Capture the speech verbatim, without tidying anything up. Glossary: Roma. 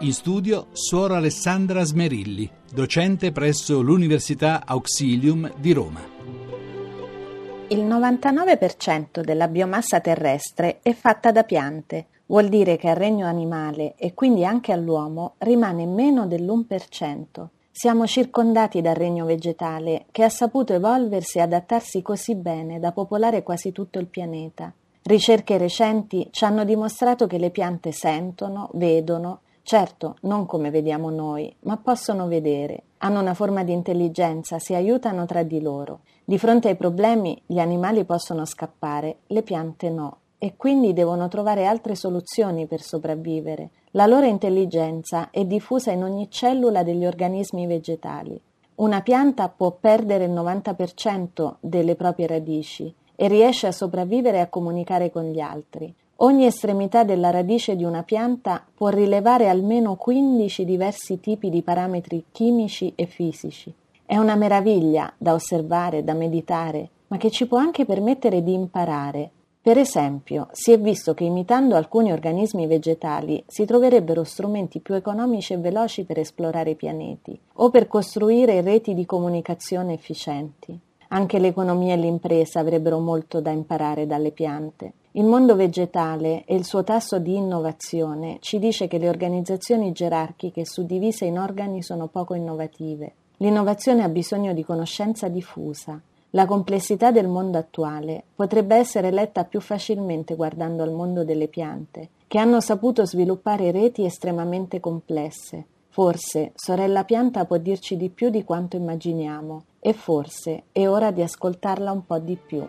In studio Suor Alessandra Smerilli, docente presso l'Università Auxilium di Roma. Il novantanove per cento della biomassa terrestre è fatta da piante. Vuol dire che al regno animale e quindi anche all'uomo rimane meno dell'uno per cento. Siamo circondati dal regno vegetale che ha saputo evolversi e adattarsi così bene da popolare quasi tutto il pianeta. Ricerche recenti ci hanno dimostrato che le piante sentono, vedono, certo non come vediamo noi, ma possono vedere, hanno una forma di intelligenza, si aiutano tra di loro. Di fronte ai problemi gli animali possono scappare, le piante no. E quindi devono trovare altre soluzioni per sopravvivere. La loro intelligenza è diffusa in ogni cellula degli organismi vegetali. Una pianta può perdere il novanta per cento delle proprie radici e riesce a sopravvivere e a comunicare con gli altri. Ogni estremità della radice di una pianta può rilevare almeno quindici diversi tipi di parametri chimici e fisici. È una meraviglia da osservare, da meditare, ma che ci può anche permettere di imparare. Per esempio, si è visto che imitando alcuni organismi vegetali si troverebbero strumenti più economici e veloci per esplorare i pianeti o per costruire reti di comunicazione efficienti. Anche l'economia e l'impresa avrebbero molto da imparare dalle piante. Il mondo vegetale e il suo tasso di innovazione ci dice che le organizzazioni gerarchiche suddivise in organi sono poco innovative. L'innovazione ha bisogno di conoscenza diffusa. La complessità del mondo attuale potrebbe essere letta più facilmente guardando al mondo delle piante, che hanno saputo sviluppare reti estremamente complesse. Forse sorella pianta può dirci di più di quanto immaginiamo e forse è ora di ascoltarla un po' di più.